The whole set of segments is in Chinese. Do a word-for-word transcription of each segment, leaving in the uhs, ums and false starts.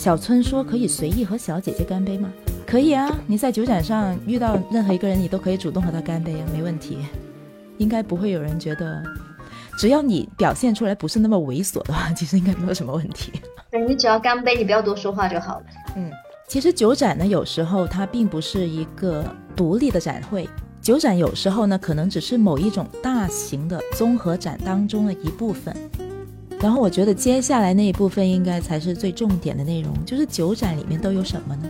小村说可以随意和小姐姐干杯吗？可以啊，你在酒展上遇到任何一个人，你都可以主动和他干杯啊，没问题。应该不会有人觉得，只要你表现出来不是那么猥琐的话，其实应该没有什么问题。对，你只要干杯，你不要多说话就好了。嗯，其实酒展呢，有时候它并不是一个独立的展会，酒展有时候呢，可能只是某一种大型的综合展当中的一部分。然后我觉得接下来那一部分应该才是最重点的内容，就是酒展里面都有什么呢？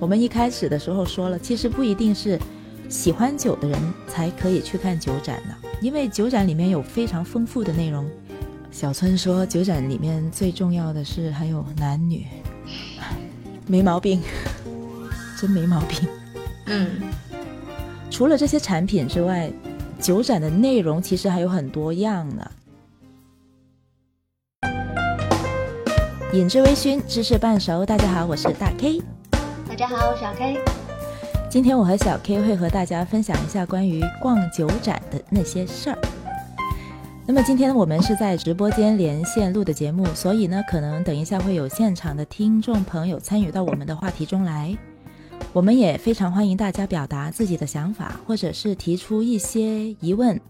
我们一开始的时候说了，其实不一定是喜欢酒的人才可以去看酒展呢，因为酒展里面有非常丰富的内容。小村说酒展里面最重要的是还有男女，没毛病，真没毛病。嗯，除了这些产品之外，酒展的内容其实还有很多样呢。饮之微醺，知识半熟。大家好，我是大 K。大家好，我是小 K。今天我和小 K 会和大家分享一下关于逛酒展的那些事儿。那么今天我们是在直播间连线录的节目，所以呢，可能等一下会有现场的听众朋友参与到我们的话题中来。我们也非常欢迎大家表达自己的想法，或者是提出一些疑问，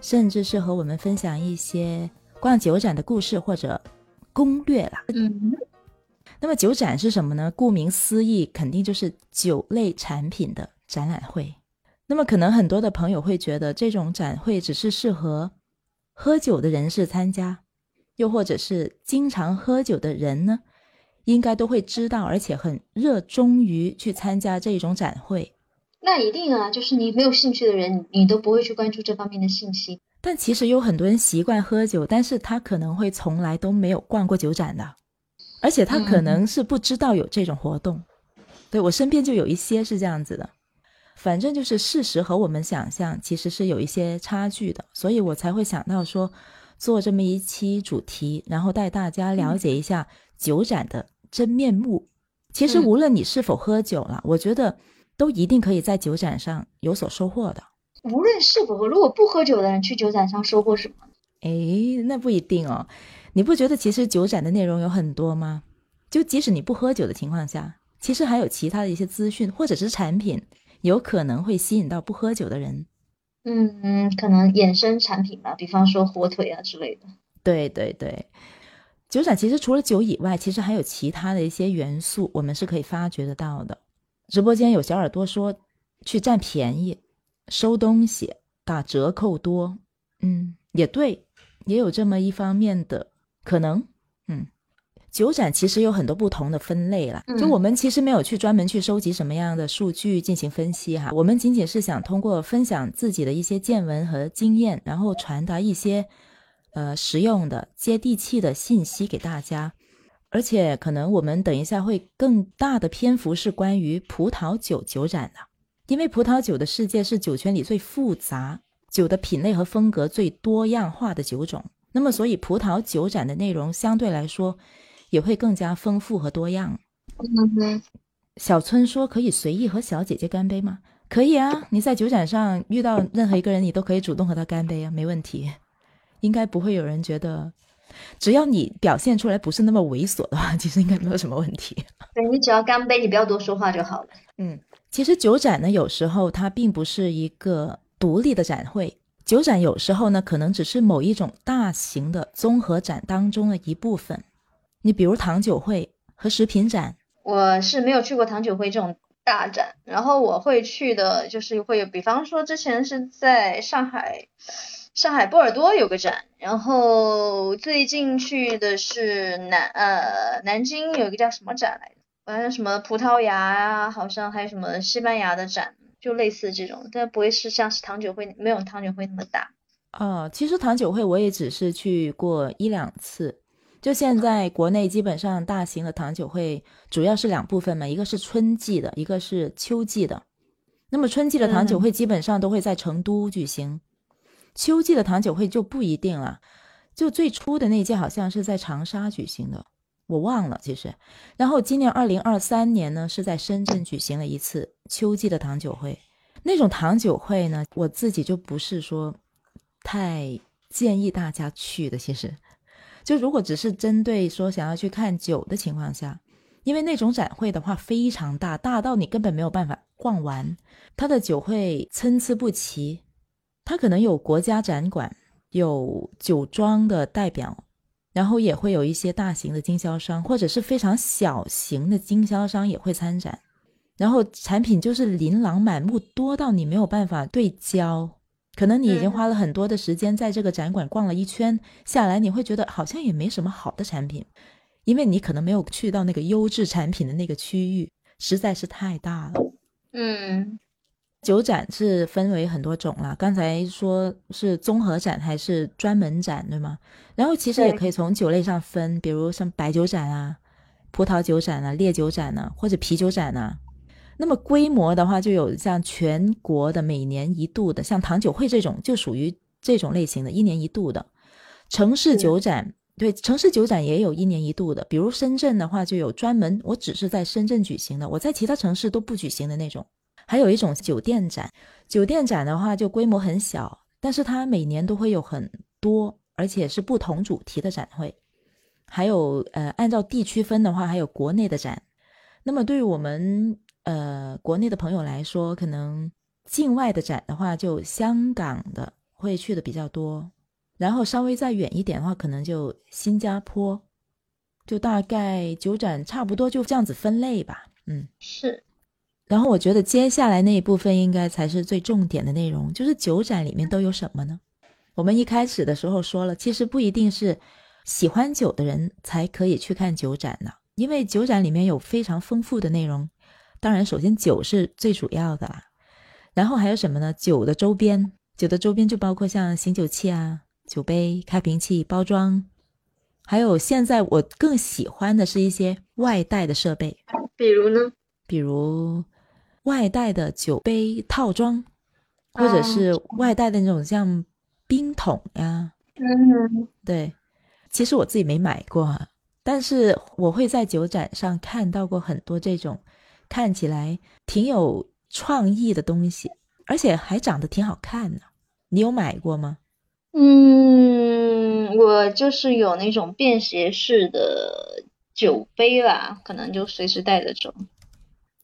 甚至是和我们分享一些逛酒展的故事或者攻略啦。嗯，那么酒展是什么呢？顾名思义，肯定就是酒类产品的展览会。那么可能很多的朋友会觉得这种展会只是适合喝酒的人士参加，又或者是经常喝酒的人呢，应该都会知道，而且很热衷于去参加这种展会。那一定啊，就是你没有兴趣的人，你都不会去关注这方面的信息。但其实有很多人习惯喝酒，但是他可能会从来都没有逛过酒展的。而且他可能是不知道有这种活动、嗯、对，我身边就有一些是这样子的。反正就是事实和我们想象其实是有一些差距的，所以我才会想到说做这么一期主题，然后带大家了解一下酒展的真面目、嗯、其实无论你是否喝酒了，我觉得都一定可以在酒展上有所收获的。无论是否，如果不喝酒的人去酒展上收获什么？诶，那不一定哦。你不觉得其实酒展的内容有很多吗？就即使你不喝酒的情况下，其实还有其他的一些资讯或者是产品有可能会吸引到不喝酒的人。嗯，可能衍生产品吧，比方说火腿啊之类的。对对对，酒展其实除了酒以外，其实还有其他的一些元素我们是可以发掘得到的。直播间有小耳朵说去占便宜，收东西，打折扣多。嗯，也对，也有这么一方面的可能。嗯，酒展其实有很多不同的分类啦、嗯、就我们其实没有去专门去收集什么样的数据进行分析哈，我们仅仅是想通过分享自己的一些见闻和经验，然后传达一些呃实用的接地气的信息给大家。而且可能我们等一下会更大的篇幅是关于葡萄酒酒展的，因为葡萄酒的世界是酒圈里最复杂，酒的品类和风格最多样化的酒种。那么所以葡萄酒展的内容相对来说也会更加丰富和多样。嗯，小村说可以随意和小姐姐干杯吗？可以啊，你在酒展上遇到任何一个人，你都可以主动和他干杯啊，没问题。应该不会有人觉得，只要你表现出来不是那么猥琐的话，其实应该没有什么问题。对，你只要干杯，你不要多说话就好了。嗯，其实酒展呢，有时候它并不是一个独立的展会。酒展有时候呢，可能只是某一种大型的综合展当中的一部分。你比如糖酒会和食品展，我是没有去过糖酒会这种大展，然后我会去的就是会有，比方说之前是在上海，上海波尔多有个展，然后最近去的是南呃南京有一个叫什么展来着，反正什么葡萄牙啊，好像还有什么西班牙的展。就类似这种，但不会是像是糖酒会，没有糖酒会那么大。哦，其实糖酒会我也只是去过一两次。就现在国内基本上大型的糖酒会主要是两部分嘛，一个是春季的，一个是秋季的。那么春季的糖酒会基本上都会在成都举行，秋季的糖酒会就不一定了。就最初的那届好像是在长沙举行的，我忘了其实。然后今年二零二三年呢，是在深圳举行了一次秋季的糖酒会。那种糖酒会呢，我自己就不是说太建议大家去的。其实就如果只是针对说想要去看酒的情况下，因为那种展会的话非常大，大到你根本没有办法逛完，它的酒会参差不齐，它可能有国家展馆，有酒庄的代表，然后也会有一些大型的经销商，或者是非常小型的经销商也会参展，然后产品就是琳琅满目，多到你没有办法对焦。可能你已经花了很多的时间在这个展馆逛了一圈下来，你会觉得好像也没什么好的产品，因为你可能没有去到那个优质产品的那个区域，实在是太大了。嗯，酒展是分为很多种啦，刚才说是综合展还是专门展，对吗？然后其实也可以从酒类上分，比如像白酒展啊、葡萄酒展啊、烈酒展啊，或者啤酒展啊。那么规模的话，就有像全国的每年一度的，像糖酒会这种，就属于这种类型的，一年一度的。城市酒展，对，城市酒展也有一年一度的，比如深圳的话就有专门，我只是在深圳举行的，我在其他城市都不举行的那种。还有一种酒店展，酒店展的话就规模很小，但是它每年都会有很多，而且是不同主题的展会。还有呃，按照地区分的话，还有国内的展。那么对于我们呃国内的朋友来说，可能境外的展的话，就香港的会去的比较多，然后稍微再远一点的话，可能就新加坡。就大概酒展差不多就这样子分类吧。嗯，是。然后我觉得接下来那一部分应该才是最重点的内容，就是酒展里面都有什么呢？我们一开始的时候说了，其实不一定是喜欢酒的人才可以去看酒展的，因为酒展里面有非常丰富的内容。当然首先酒是最主要的啦，然后还有什么呢？酒的周边，酒的周边就包括像醒酒器啊、酒杯、开瓶器、包装，还有现在我更喜欢的是一些外带的设备，比如呢？比如外带的酒杯套装，或者是外带的那种像冰桶呀。嗯，对，其实我自己没买过啊，但是我会在酒展上看到过很多这种看起来挺有创意的东西，而且还长得挺好看的。你有买过吗？嗯，我就是有那种便携式的酒杯啦，可能就随时带着走。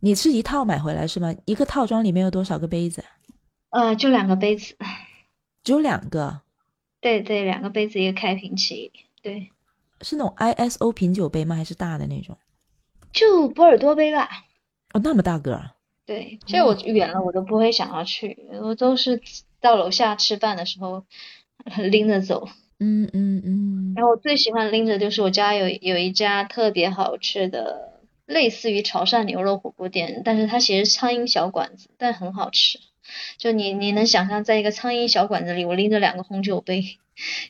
你是一套买回来是吗？一个套装里面有多少个杯子？呃，就两个杯子。只有两个？对对，两个杯子，一个开瓶器。对，是那种 I S O 品酒杯吗？还是大的那种？就波尔多杯吧。哦，那么大个？对，所以我远了我都不会想要去，嗯、我都是到楼下吃饭的时候拎着走。嗯嗯嗯。然后我最喜欢拎着就是我家有有一家特别好吃的。类似于潮汕牛肉火锅店，但是它其实是苍蝇小馆子，但很好吃。就你你能想象，在一个苍蝇小馆子里，我拎着两个红酒杯，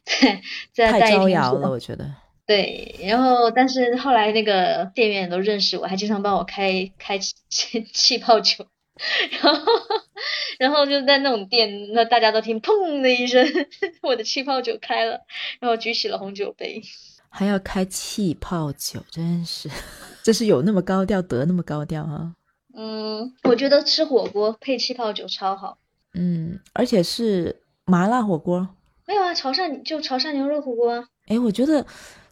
对，再带一瓶酒。太招摇了，我觉得。对，然后但是后来那个店员也都认识我，还经常帮我开开气泡酒。然后然后就在那种店，那大家都听砰的一声，我的气泡酒开了，然后举起了红酒杯。还要开气泡酒，真是，这是有那么高调得那么高调啊！嗯，我觉得吃火锅配气泡酒超好。嗯，而且是麻辣火锅。没有啊，潮汕就潮汕牛肉火锅啊。哎，我觉得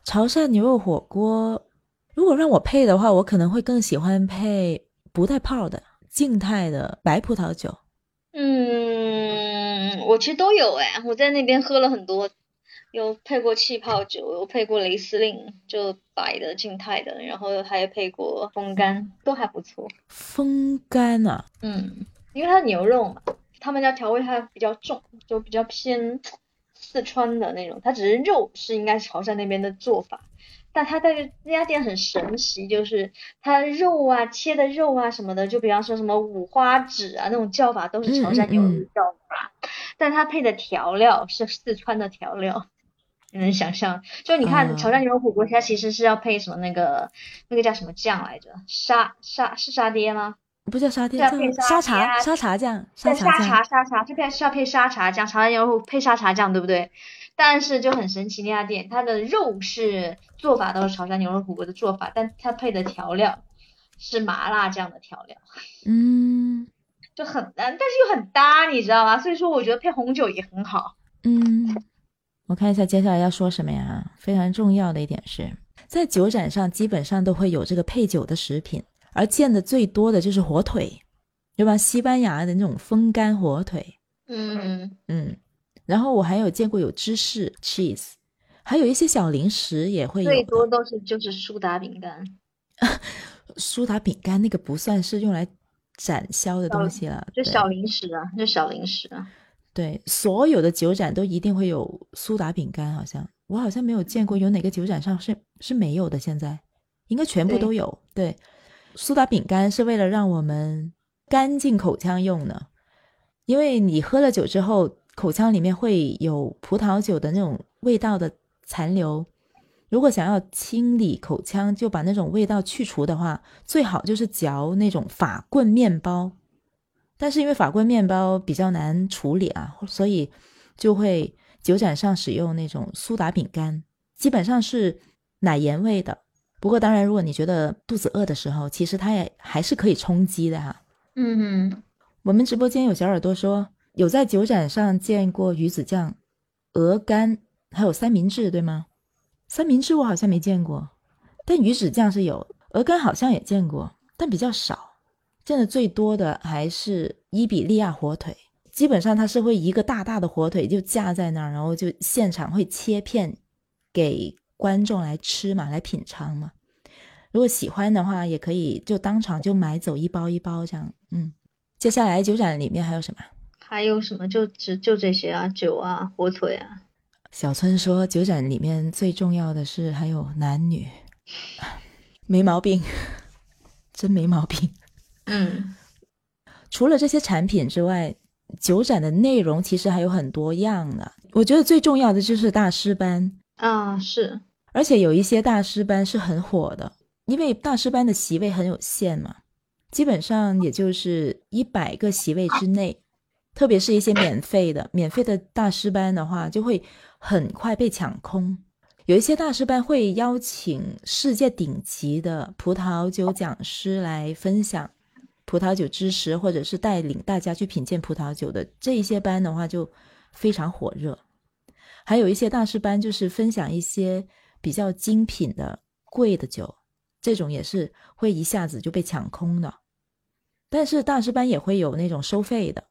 潮汕牛肉火锅，如果让我配的话，我可能会更喜欢配不带泡的静态的白葡萄酒。嗯，我其实都有哎，我在那边喝了很多。有配过气泡酒，有配过雷司令，就白的静态的，然后还配过风干，都还不错。风干啊？嗯，因为它牛肉嘛，他们家调味还比较重，就比较偏四川的那种。它只是肉是应该潮汕那边的做法，但它在那家店很神奇，就是它肉啊切的肉啊什么的，就比方说什么五花趾啊那种叫法都是潮汕牛肉叫法，嗯嗯，但它配的调料是四川的调料。你能想象，就你看潮汕牛肉火锅，它其实是要配什么那个那个叫什么酱来着？沙沙是沙爹吗？不叫沙爹，叫沙茶沙茶酱。沙茶沙茶，这边是要配沙茶酱，潮汕牛肉配沙茶酱，对不对？但是就很神奇，那家店它的肉是做法都是潮汕牛肉火锅的做法，但它配的调料是麻辣酱的调料。嗯，就很难，但是又很搭，你知道吗？所以说我觉得配红酒也很好。嗯。我看一下接下来要说什么呀？非常重要的一点是，在酒展上基本上都会有这个配酒的食品，而见的最多的就是火腿，对吧？西班牙的那种风干火腿。嗯嗯。然后我还有见过有芝士 cheese， 还有一些小零食也会有。最多都是就是苏打饼干。苏打饼干那个不算是用来展销的东西了，就小零食啊，就小零食啊。对，所有的酒展都一定会有苏打饼干，好像我好像没有见过有哪个酒展上是是没有的，现在应该全部都有。 对， 对，苏打饼干是为了让我们干净口腔用的，因为你喝了酒之后口腔里面会有葡萄酒的那种味道的残留，如果想要清理口腔就把那种味道去除的话，最好就是嚼那种法棍面包，但是因为法棍面包比较难处理啊，所以就会酒展上使用那种苏打饼干，基本上是奶盐味的。不过当然如果你觉得肚子饿的时候，其实它也还是可以充饥的哈。嗯，我们直播间有小耳朵说有在酒展上见过鱼子酱、鹅肝还有三明治，对吗？三明治我好像没见过，但鱼子酱是有，鹅肝好像也见过，但比较少。见的最多的还是伊比利亚火腿，基本上它是会一个大大的火腿就架在那儿，然后就现场会切片给观众来吃嘛，来品尝嘛。如果喜欢的话也可以就当场就买走一包一包这样。嗯，接下来酒展里面还有什么？还有什么？就只就这些啊，酒啊，火腿啊。小村说酒展里面最重要的是还有男女，没毛病，真没毛病。嗯，除了这些产品之外，酒展的内容其实还有很多样的。我觉得最重要的就是大师班啊，是，而且有一些大师班是很火的，因为大师班的席位很有限嘛，基本上也就是一百个席位之内，特别是一些免费的，免费的大师班的话就会很快被抢空。有一些大师班会邀请世界顶级的葡萄酒讲师来分享葡萄酒知识，或者是带领大家去品鉴葡萄酒的，这一些班的话就非常火热。还有一些大师班就是分享一些比较精品的贵的酒，这种也是会一下子就被抢空的。但是大师班也会有那种收费的，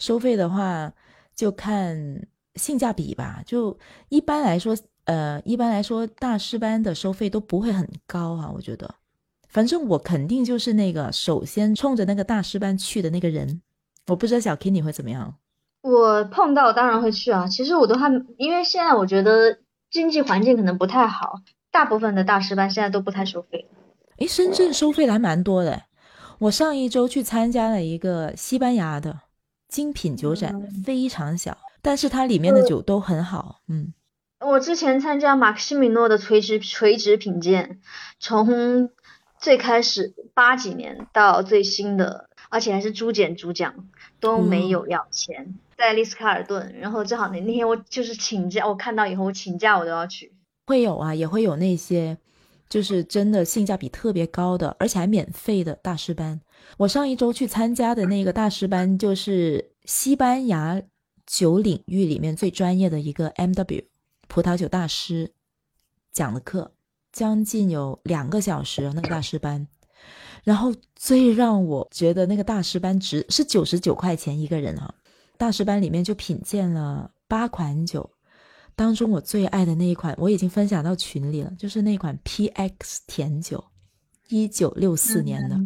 收费的话就看性价比吧，就一般来说呃，一般来说大师班的收费都不会很高啊，我觉得反正我肯定就是那个首先冲着那个大师班去的那个人。我不知道小 K 你会怎么样？我碰到当然会去啊，其实我都还，因为现在我觉得经济环境可能不太好，大部分的大师班现在都不太收费。诶，深圳收费还蛮多的，我上一周去参加了一个西班牙的精品酒展、嗯、非常小，但是它里面的酒都很好。嗯，我之前参加马克西米诺的垂直垂直品鉴，从最开始八几年到最新的，而且还是猪检猪奖都没有要钱、嗯、在丽斯卡尔顿。然后正好那天我就是请假，我看到以后我请假我都要去。会有啊，也会有那些就是真的性价比特别高的，而且还免费的大师班。我上一周去参加的那个大师班就是西班牙酒领域里面最专业的一个 M W 葡萄酒大师讲的课，将近有两个小时那个大师班。然后最让我觉得那个大师班值是九十九块钱一个人啊。大师班里面就品鉴了八款酒，当中我最爱的那一款我已经分享到群里了，就是那款 P X 甜酒，一九六四年的，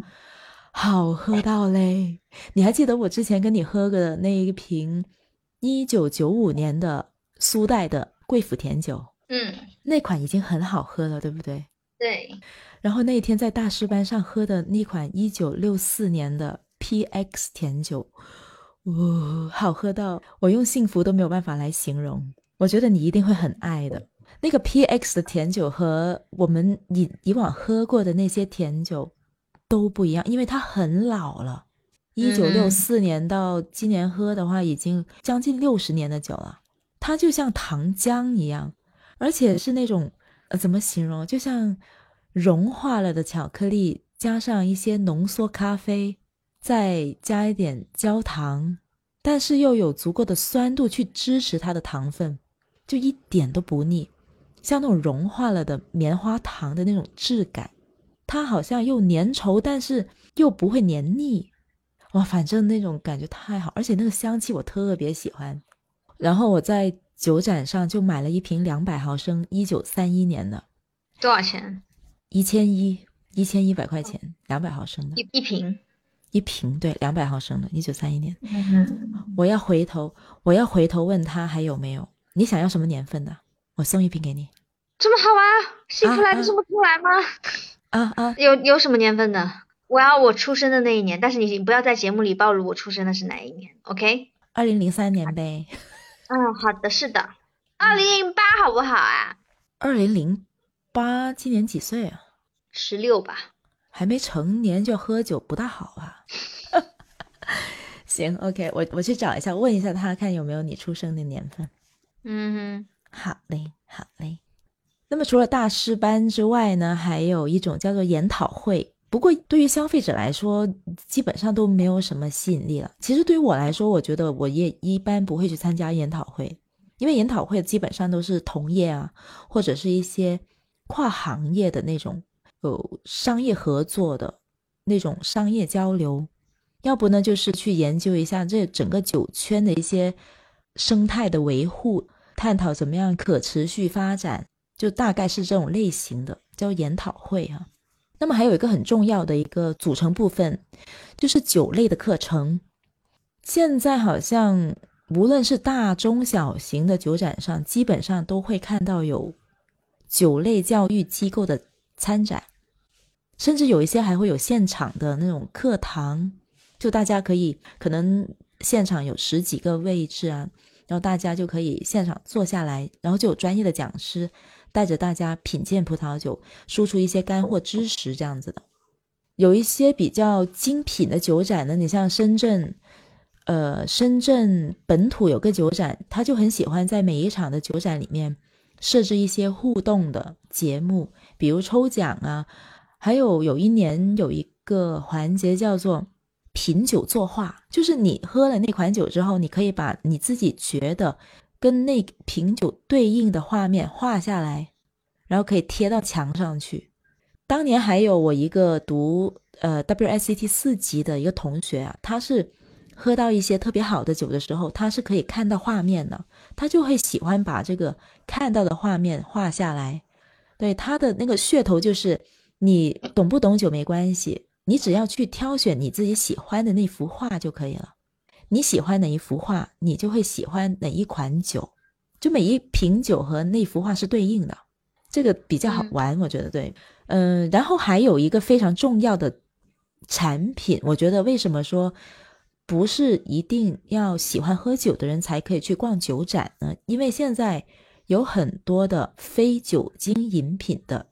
好喝到嘞！你还记得我之前跟你喝的那一瓶一九九五年的苏代的贵腐甜酒？嗯，那款已经很好喝了，对不对？对。然后那天在大师班上喝的那款一九六四年的 P X 甜酒，哇、哦，好喝到我用幸福都没有办法来形容。我觉得你一定会很爱的。那个 P X 的甜酒和我们以以往喝过的那些甜酒都不一样，因为它很老了。一九六四年到今年喝的话已经将近六十年的酒了。它就像糖浆一样，而且是那种、呃、怎么形容，就像融化了的巧克力加上一些浓缩咖啡，再加一点焦糖，但是又有足够的酸度去支持它的糖分，就一点都不腻，像那种融化了的棉花糖的那种质感，它好像又粘稠但是又不会黏腻。哇，反正那种感觉太好，而且那个香气我特别喜欢。然后我在酒展上就买了一瓶两百毫升一九三一年的。多少钱？一千一百块钱、哦、两百毫升的 一, 一瓶一瓶，对，两百毫升的一九三一年、嗯、我要回头我要回头问他还有没有，你想要什么年份的，我送一瓶给你。这么好啊，幸福来的这么突然吗？啊 啊, 啊有有什么年份的？我要我出生的那一年，但是你不要在节目里暴露我出生的是哪一年 OK？ 二零零三年呗。嗯，好的，是的，二零零八好不好啊？二零零八今年几岁啊？十六吧，还没成年就喝酒不大好啊。行 OK， 我我去找一下，问一下他看有没有你出生的年份。嗯，好嘞好嘞。那么除了大师班之外呢，还有一种叫做研讨会，不过对于消费者来说基本上都没有什么吸引力了。其实对于我来说，我觉得我也一般不会去参加研讨会，因为研讨会基本上都是同业啊，或者是一些跨行业的那种有商业合作的那种商业交流，要不呢就是去研究一下这整个酒圈的一些生态的维护，探讨怎么样可持续发展，就大概是这种类型的叫研讨会啊。那么还有一个很重要的一个组成部分就是酒类的课程。现在好像无论是大中小型的酒展上，基本上都会看到有酒类教育机构的参展，甚至有一些还会有现场的那种课堂，就大家可以可能现场有十几个位置啊，然后大家就可以现场坐下来，然后就有专业的讲师带着大家品鉴葡萄酒，输出一些干货知识这样子的。有一些比较精品的酒展呢，你像深圳呃，深圳本土有个酒展，他就很喜欢在每一场的酒展里面设置一些互动的节目，比如抽奖啊，还有有一年有一个环节叫做品酒作画，就是你喝了那款酒之后，你可以把你自己觉得跟那瓶酒对应的画面画下来，然后可以贴到墙上去。当年还有我一个读呃 W S E T 四级的一个同学啊，他是喝到一些特别好的酒的时候，他是可以看到画面的，他就会喜欢把这个看到的画面画下来。对，他的那个噱头就是你懂不懂酒没关系，你只要去挑选你自己喜欢的那幅画就可以了，你喜欢哪一幅画你就会喜欢哪一款酒，就每一瓶酒和那幅画是对应的，这个比较好玩我觉得。对，嗯、呃，然后还有一个非常重要的产品，我觉得为什么说不是一定要喜欢喝酒的人才可以去逛酒展呢？因为现在有很多的非酒精饮品的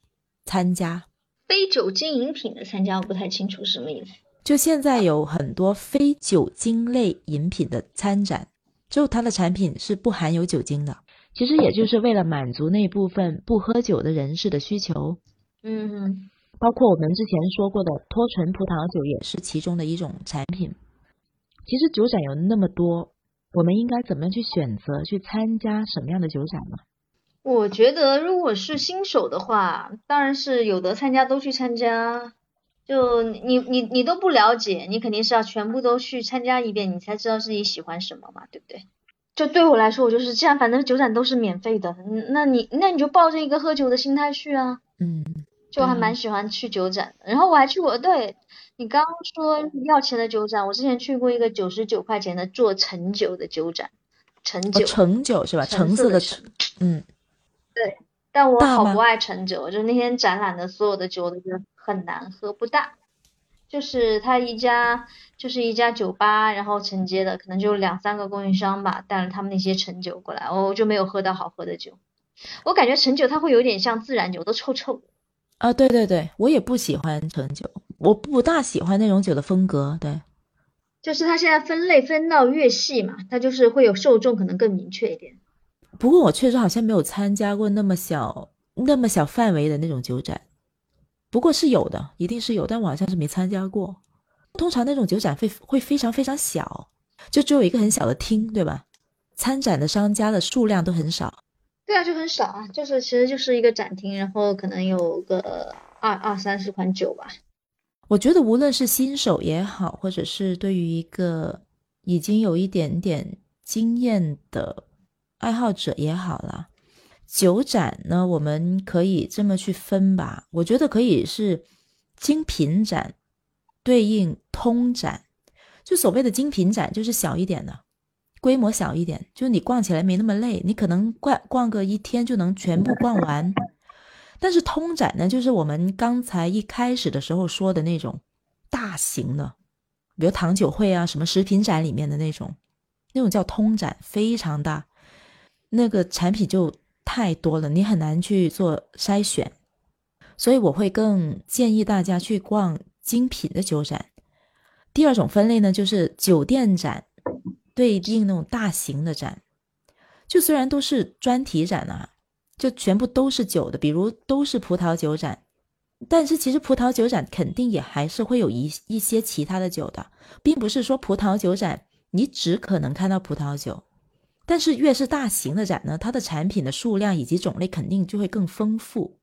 参加。非酒精饮品的参加我不太清楚什么意思。就现在有很多非酒精类饮品的参展，就它的产品是不含有酒精的，其实也就是为了满足那部分不喝酒的人士的需求。嗯，包括我们之前说过的脱醇葡萄酒也是其中的一种产品。其实酒展有那么多，我们应该怎么去选择去参加什么样的酒展呢？我觉得如果是新手的话，当然是有的参加都去参加，就你你你都不了解，你肯定是要全部都去参加一遍，你才知道自己喜欢什么嘛，对不对？就对我来说，我就是这样，反正酒展都是免费的，那你那你就抱着一个喝酒的心态去啊。嗯，就还蛮喜欢去酒展的，然后我还去过，对。你刚刚说要钱的酒展，我之前去过一个九十九块钱的做橙酒的酒展，橙酒，哦、橙酒是吧？橙色的橙，嗯，对。但我好不爱橙酒，就是那天展览的所有的酒都很难喝，不大。就是他一家，就是一家酒吧，然后承接的可能就两三个供应商吧，带了他们那些橙酒过来，我就没有喝到好喝的酒。我感觉橙酒它会有点像自然酒，都臭臭的。啊，对对对，我也不喜欢橙酒，我不大喜欢那种酒的风格。对，就是它现在分类分到越细嘛，它就是会有受众可能更明确一点。不过我确实好像没有参加过那么小那么小范围的那种酒展，不过是有的，一定是有，但我好像是没参加过。通常那种酒展会会非常非常小，就只有一个很小的厅，对吧？参展的商家的数量都很少，对啊，就很少啊，就是其实就是一个展厅，然后可能有个二二三十款酒吧。我觉得无论是新手也好，或者是对于一个已经有一点点经验的爱好者也好啦，酒展呢我们可以这么去分吧，我觉得可以是精品展对应通展，就所谓的精品展就是小一点的，规模小一点，就是你逛起来没那么累，你可能 逛, 逛个一天就能全部逛完。但是通展呢，就是我们刚才一开始的时候说的那种大型的，比如糖酒会啊，什么食品展里面的那种，那种叫通展，非常大，那个产品就太多了，你很难去做筛选。所以我会更建议大家去逛精品的酒展。第二种分类呢，就是酒店展对应那种大型的展，就虽然都是专题展啊，就全部都是酒的，比如都是葡萄酒展，但是其实葡萄酒展肯定也还是会有一一些其他的酒的，并不是说葡萄酒展你只可能看到葡萄酒。但是越是大型的展呢，它的产品的数量以及种类肯定就会更丰富。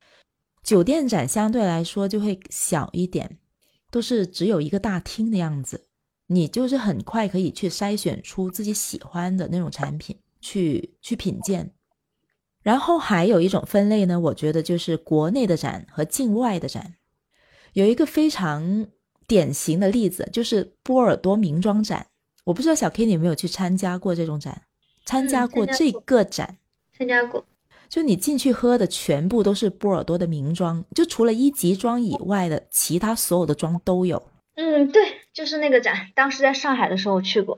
酒店展相对来说就会小一点，都是只有一个大厅的样子，你就是很快可以去筛选出自己喜欢的那种产品去去品鉴。然后还有一种分类呢，我觉得就是国内的展和境外的展。有一个非常典型的例子就是波尔多名庄展，我不知道小 K 你有没有去参加过这种展，参加过这个展、嗯、参加过, 参加过就你进去喝的全部都是波尔多的名庄，就除了一级庄以外的其他所有的庄都有。嗯，对，就是那个展，当时在上海的时候我去过，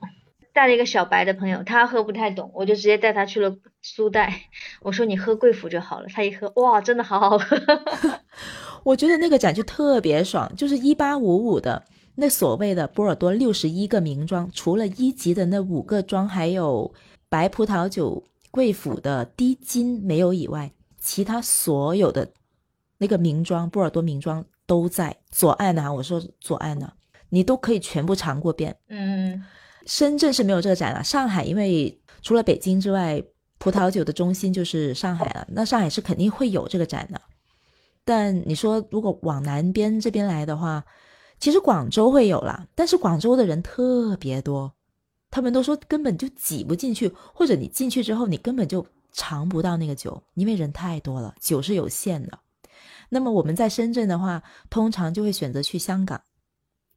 带了一个小白的朋友，他喝不太懂，我就直接带他去了苏代，我说你喝贵腐就好了，他一喝，哇，真的好好喝。我觉得那个展就特别爽，就是一八五五的那所谓的波尔多六十一个名庄，除了一级的那五个庄，还有白葡萄酒贵腐的低金没有以外，其他所有的那个名庄，波尔多名庄都在左岸啊，我说左岸啊，你都可以全部尝过遍。嗯，深圳是没有这个展了、啊。上海因为除了北京之外，葡萄酒的中心就是上海了，那上海是肯定会有这个展的、啊。但你说如果往南边这边来的话，其实广州会有啦，但是广州的人特别多，他们都说根本就挤不进去，或者你进去之后你根本就尝不到那个酒，因为人太多了，酒是有限的。那么我们在深圳的话，通常就会选择去香港，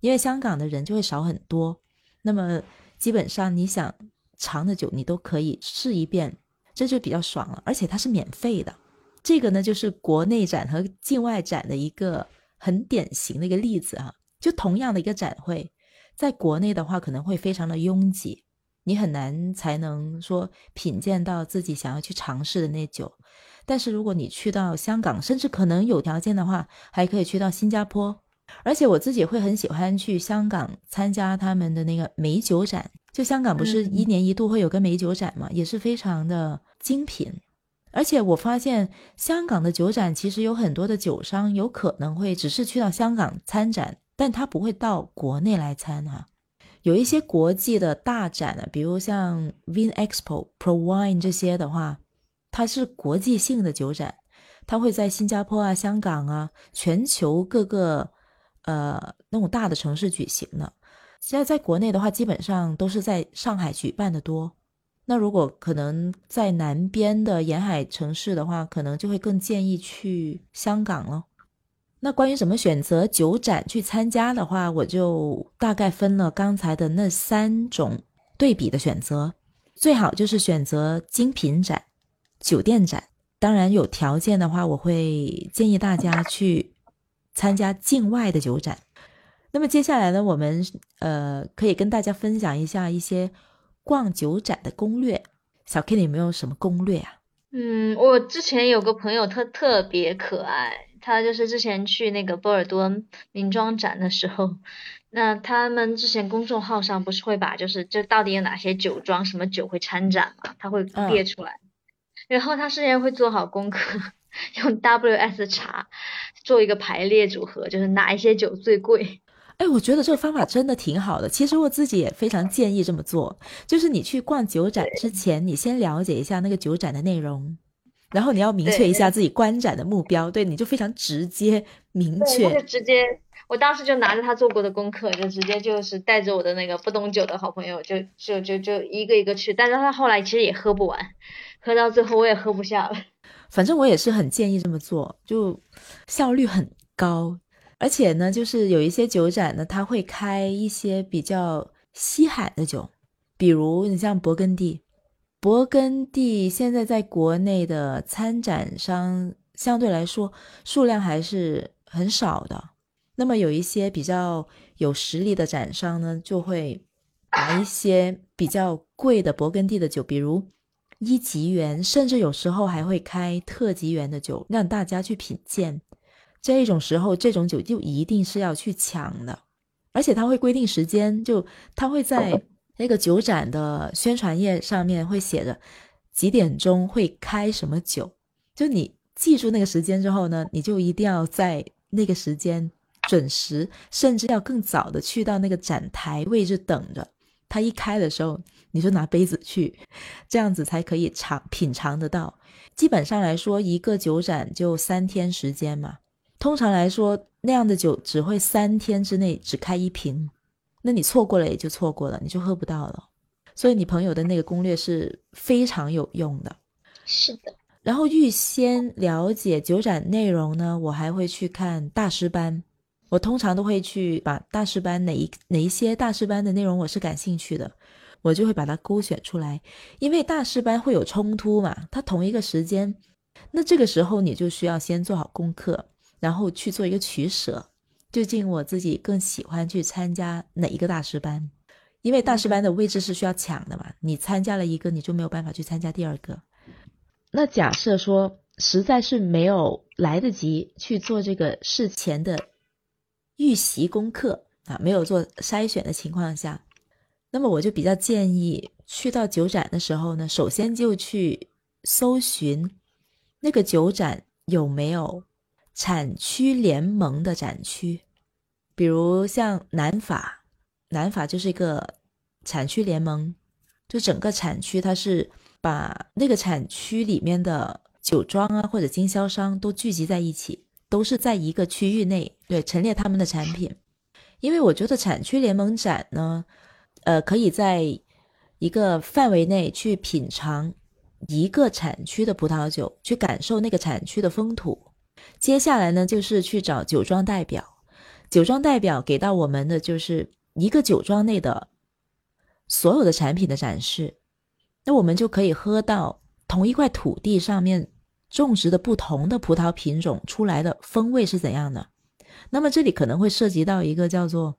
因为香港的人就会少很多，那么基本上你想尝的酒你都可以试一遍，这就比较爽了，而且它是免费的。这个呢就是国内展和境外展的一个很典型的一个例子啊，就同样的一个展会，在国内的话可能会非常的拥挤，你很难才能说品鉴到自己想要去尝试的那酒。但是如果你去到香港，甚至可能有条件的话还可以去到新加坡，而且我自己会很喜欢去香港参加他们的那个美酒展，就香港不是一年一度会有个美酒展嘛，也是非常的精品。而且我发现香港的酒展其实有很多的酒商有可能会只是去到香港参展，但他不会到国内来参啊。有一些国际的大展啊，比如像 Vin Expo、ProWine 这些的话，它是国际性的酒展，它会在新加坡啊、香港啊、全球各个呃那种大的城市举行的。现在在国内的话，基本上都是在上海举办的多。那如果可能在南边的沿海城市的话，可能就会更建议去香港了。那关于怎么选择酒展去参加的话，我就大概分了刚才的那三种对比的选择。最好就是选择精品展、酒店展，当然有条件的话我会建议大家去参加境外的酒展。那么接下来呢，我们呃可以跟大家分享一下一些逛酒展的攻略。小 K 你有没有什么攻略啊？嗯，我之前有个朋友他特别可爱，他就是之前去那个波尔多名庄展的时候，那他们之前公众号上不是会把就是这到底有哪些酒庄什么酒会参展嘛，他会列出来、嗯，然后他事先会做好功课，用 W S 查做一个排列组合，就是哪一些酒最贵。哎，我觉得这个方法真的挺好的，其实我自己也非常建议这么做，就是你去逛酒展之前你先了解一下那个酒展的内容，然后你要明确一下自己观展的目标， 对， 对，你就非常直接明确。就直接，我当时就拿着他做过的功课，就直接就是带着我的那个不懂酒的好朋友，就就就就一个一个去，但是他后来其实也喝不完，喝到最后我也喝不下了。反正我也是很建议这么做，就效率很高。而且呢，就是有一些酒展呢，他会开一些比较稀罕的酒，比如你像勃艮第，勃艮第现在在国内的参展商相对来说数量还是很少的，那么有一些比较有实力的展商呢，就会把一些比较贵的勃艮第的酒，比如一级园，甚至有时候还会开特级园的酒让大家去品鉴。这种时候这种酒就一定是要去抢的，而且它会规定时间，就它会在那个酒展的宣传页上面会写着几点钟会开什么酒，就你记住那个时间之后呢，你就一定要在那个时间准时，甚至要更早的去到那个展台位置等着，它一开的时候你就拿杯子去，这样子才可以尝品尝得到。基本上来说一个酒展就三天时间嘛，通常来说那样的酒只会三天之内只开一瓶，那你错过了也就错过了，你就喝不到了。所以你朋友的那个攻略是非常有用的。是的。然后预先了解酒展内容呢，我还会去看大师班，我通常都会去把大师班哪一哪一些大师班的内容我是感兴趣的，我就会把它勾选出来。因为大师班会有冲突嘛，它同一个时间，那这个时候你就需要先做好功课，然后去做一个取舍，究竟我自己更喜欢去参加哪一个大师班。因为大师班的位置是需要抢的嘛，你参加了一个你就没有办法去参加第二个。那假设说实在是没有来得及去做这个事前的预习功课啊，没有做筛选的情况下，那么我就比较建议去到酒展的时候呢，首先就去搜寻那个酒展有没有产区联盟的展区，比如像南法，南法就是一个产区联盟，就整个产区它是把那个产区里面的酒庄啊或者经销商都聚集在一起，都是在一个区域内，对，陈列他们的产品。因为我觉得产区联盟展呢，呃，可以在一个范围内去品尝一个产区的葡萄酒，去感受那个产区的风土。接下来呢，就是去找酒庄代表，酒庄代表给到我们的就是一个酒庄内的所有的产品的展示，那我们就可以喝到同一块土地上面种植的不同的葡萄品种出来的风味是怎样的。那么这里可能会涉及到一个叫做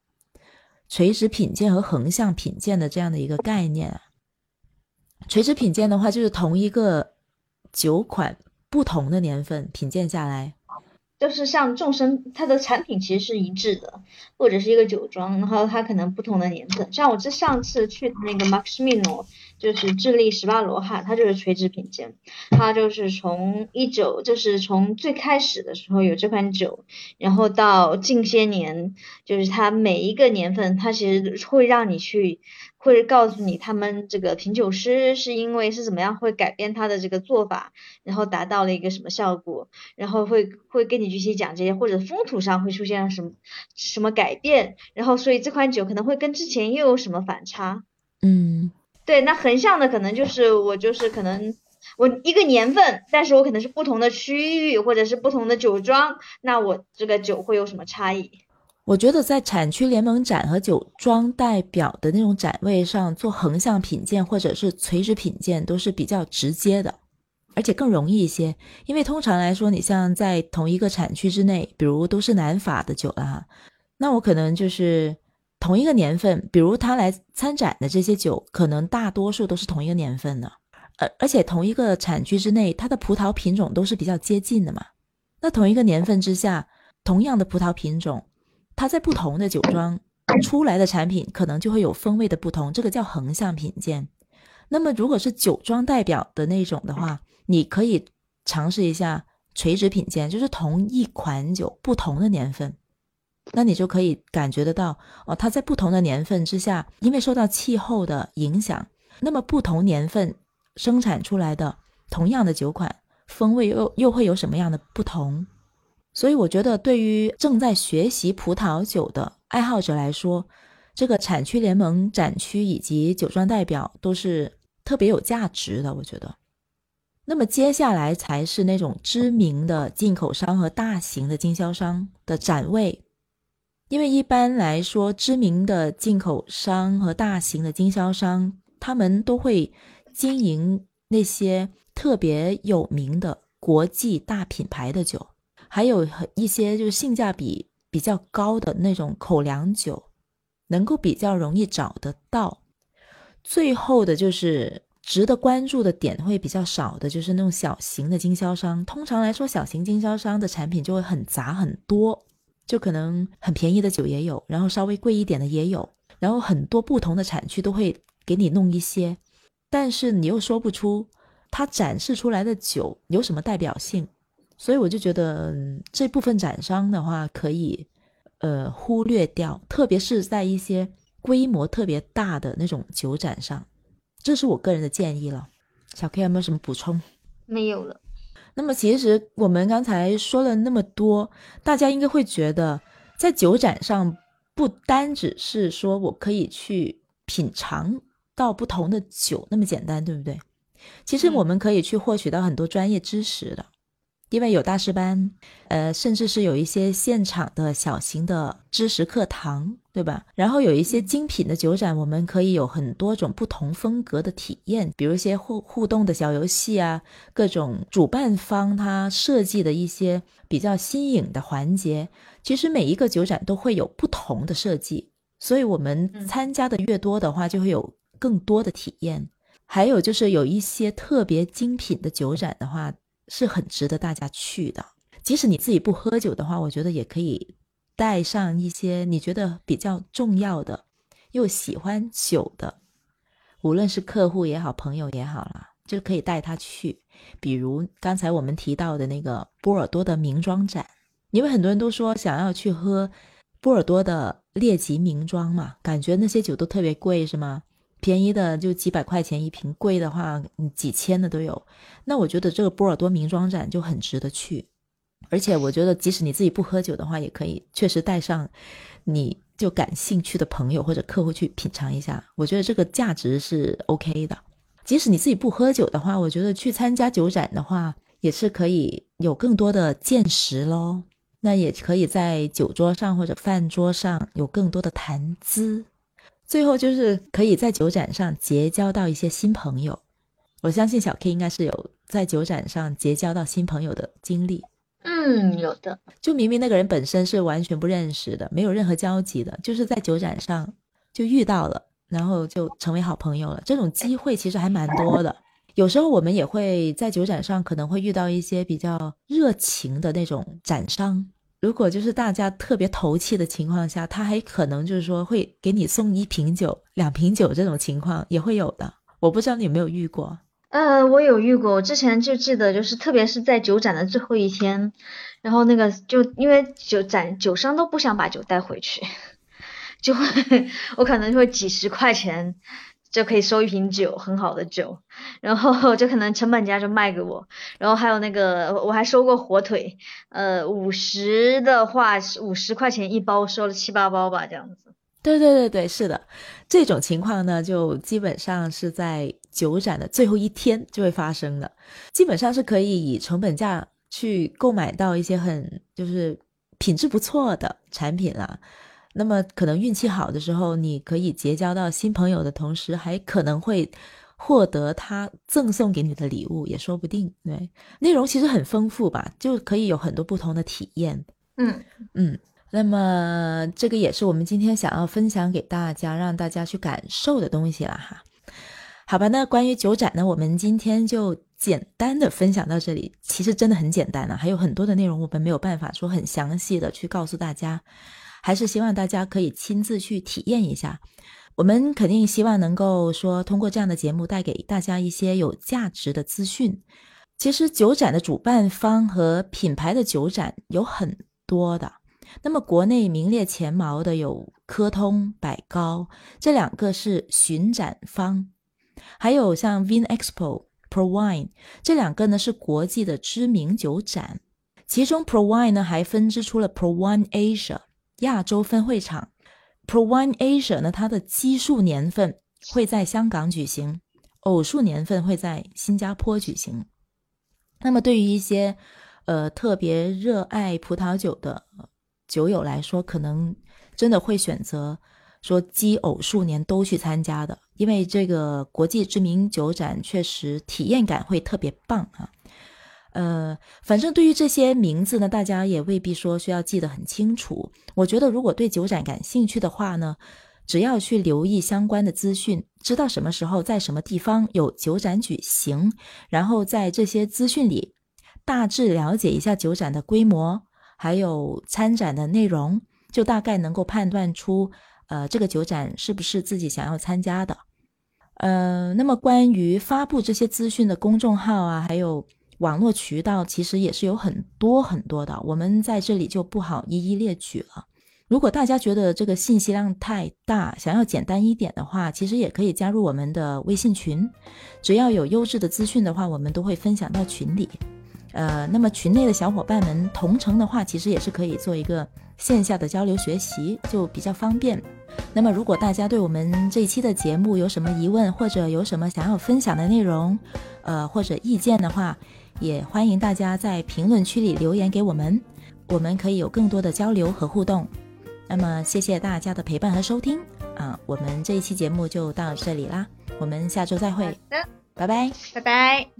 垂直品鉴和横向品鉴的这样的一个概念啊。垂直品鉴的话，就是同一个酒款不同的年份品鉴下来，就是像众生它的产品其实是一致的，或者是一个酒庄，然后它可能不同的年份。像我这上次去那个 Maximino 就是智利十八罗汉，它就是垂直品鉴，它就是从一九就是从最开始的时候有这款酒，然后到近些年，就是它每一个年份它其实会让你去，会告诉你他们这个品酒师是因为是怎么样会改变他的这个做法，然后达到了一个什么效果，然后会会跟你具体讲这些，或者风土上会出现什么什么改变，然后所以这款酒可能会跟之前又有什么反差。嗯，对。那横向的可能就是我就是可能我一个年份，但是我可能是不同的区域或者是不同的酒庄，那我这个酒会有什么差异。我觉得在产区联盟展和酒庄代表的那种展位上做横向品鉴或者是垂直品鉴都是比较直接的，而且更容易一些。因为通常来说你像在同一个产区之内，比如都是南法的酒啦，那我可能就是同一个年份，比如他来参展的这些酒可能大多数都是同一个年份的，而且同一个产区之内它的葡萄品种都是比较接近的嘛。那同一个年份之下同样的葡萄品种，它在不同的酒庄出来的产品可能就会有风味的不同，这个叫横向品鉴。那么如果是酒庄代表的那种的话，你可以尝试一下垂直品鉴，就是同一款酒不同的年份，那你就可以感觉得到哦，它在不同的年份之下，因为受到气候的影响，那么不同年份生产出来的同样的酒款风味又又会有什么样的不同。所以我觉得对于正在学习葡萄酒的爱好者来说，这个产区联盟、展区以及酒庄代表都是特别有价值的，我觉得。那么接下来才是那种知名的进口商和大型的经销商的展位。因为一般来说，知名的进口商和大型的经销商，他们都会经营那些特别有名的国际大品牌的酒，还有一些就是性价比比较高的那种口粮酒，能够比较容易找得到。最后的就是值得关注的点会比较少的，就是那种小型的经销商。通常来说，小型经销商的产品就会很杂很多，就可能很便宜的酒也有，然后稍微贵一点的也有，然后很多不同的产区都会给你弄一些，但是你又说不出它展示出来的酒有什么代表性。所以我就觉得这部分展商的话可以呃忽略掉，特别是在一些规模特别大的那种酒展上，这是我个人的建议了。小 K 有没有什么补充？没有了。那么其实我们刚才说了那么多，大家应该会觉得在酒展上不单只是说我可以去品尝到不同的酒那么简单，对不对？其实我们可以去获取到很多专业知识的，因为有大师班，呃，甚至是有一些现场的小型的知识课堂，对吧？然后有一些精品的酒展，我们可以有很多种不同风格的体验，比如一些互互动的小游戏啊，各种主办方他设计的一些比较新颖的环节。其实每一个酒展都会有不同的设计，所以我们参加的越多的话，就会有更多的体验。还有就是有一些特别精品的酒展的话，是很值得大家去的。即使你自己不喝酒的话，我觉得也可以带上一些你觉得比较重要的又喜欢酒的，无论是客户也好朋友也好啦，就可以带他去。比如刚才我们提到的那个波尔多的名庄展，因为很多人都说想要去喝波尔多的列级名庄嘛，感觉那些酒都特别贵是吗？便宜的就几百块钱一瓶，贵的话几千的都有。那我觉得这个波尔多名庄展就很值得去，而且我觉得即使你自己不喝酒的话，也可以确实带上你就感兴趣的朋友或者客户去品尝一下，我觉得这个价值是 OK 的。即使你自己不喝酒的话，我觉得去参加酒展的话，也是可以有更多的见识咯。那也可以在酒桌上或者饭桌上有更多的谈资。最后就是可以在酒展上结交到一些新朋友，我相信小 K 应该是有在酒展上结交到新朋友的经历。嗯，有的。就明明那个人本身是完全不认识的，没有任何交集的，就是在酒展上就遇到了，然后就成为好朋友了。这种机会其实还蛮多的。有时候我们也会在酒展上可能会遇到一些比较热情的那种展商，如果就是大家特别投契的情况下，他还可能就是说会给你送一瓶酒两瓶酒，这种情况也会有的。我不知道你有没有遇过？呃，我有遇过。我之前就记得，就是特别是在酒展的最后一天，然后那个就因为酒展酒商都不想把酒带回去，就会我可能会几十块钱就可以收一瓶酒，很好的酒，然后就可能成本价就卖给我，然后还有那个我还收过火腿，呃，五十的话五十块钱一包，收了七八包吧，这样子。对对对对，是的，这种情况呢，就基本上是在酒展的最后一天就会发生的，基本上是可以以成本价去购买到一些很就是品质不错的产品啦。那么可能运气好的时候，你可以结交到新朋友的同时，还可能会获得他赠送给你的礼物也说不定。对，内容其实很丰富吧，就可以有很多不同的体验。嗯嗯，那么这个也是我们今天想要分享给大家，让大家去感受的东西了哈。好吧，那关于酒展呢，我们今天就简单的分享到这里。其实真的很简单啊，还有很多的内容我们没有办法说很详细的去告诉大家，还是希望大家可以亲自去体验一下。我们肯定希望能够说通过这样的节目带给大家一些有价值的资讯。其实酒展的主办方和品牌的酒展有很多的，那么国内名列前茅的有科通、百高，这两个是巡展方，还有像 Vin Expo ProWine， 这两个呢是国际的知名酒展。其中 ProWine 呢还分支出了 ProWine Asia 亚洲分会场。ProWine Asia 呢它的奇数年份会在香港举行，偶数年份会在新加坡举行。那么对于一些呃特别热爱葡萄酒的酒友来说，可能真的会选择说奇偶数年都去参加的，因为这个国际知名酒展确实体验感会特别棒啊。呃，反正对于这些名字呢，大家也未必说需要记得很清楚。我觉得如果对酒展感兴趣的话呢，只要去留意相关的资讯，知道什么时候在什么地方有酒展举行，然后在这些资讯里大致了解一下酒展的规模，还有参展的内容，就大概能够判断出呃，这个酒展是不是自己想要参加的。呃，那么关于发布这些资讯的公众号啊，还有网络渠道，其实也是有很多很多的，我们在这里就不好一一列举了。如果大家觉得这个信息量太大，想要简单一点的话，其实也可以加入我们的微信群，只要有优质的资讯的话，我们都会分享到群里。呃，那么群内的小伙伴们同城的话，其实也是可以做一个线下的交流学习，就比较方便。那么如果大家对我们这一期的节目有什么疑问，或者有什么想要分享的内容呃，或者意见的话，也欢迎大家在评论区里留言给我们，我们可以有更多的交流和互动。那么谢谢大家的陪伴和收听啊，我们这一期节目就到这里啦，我们下周再会，拜拜拜拜。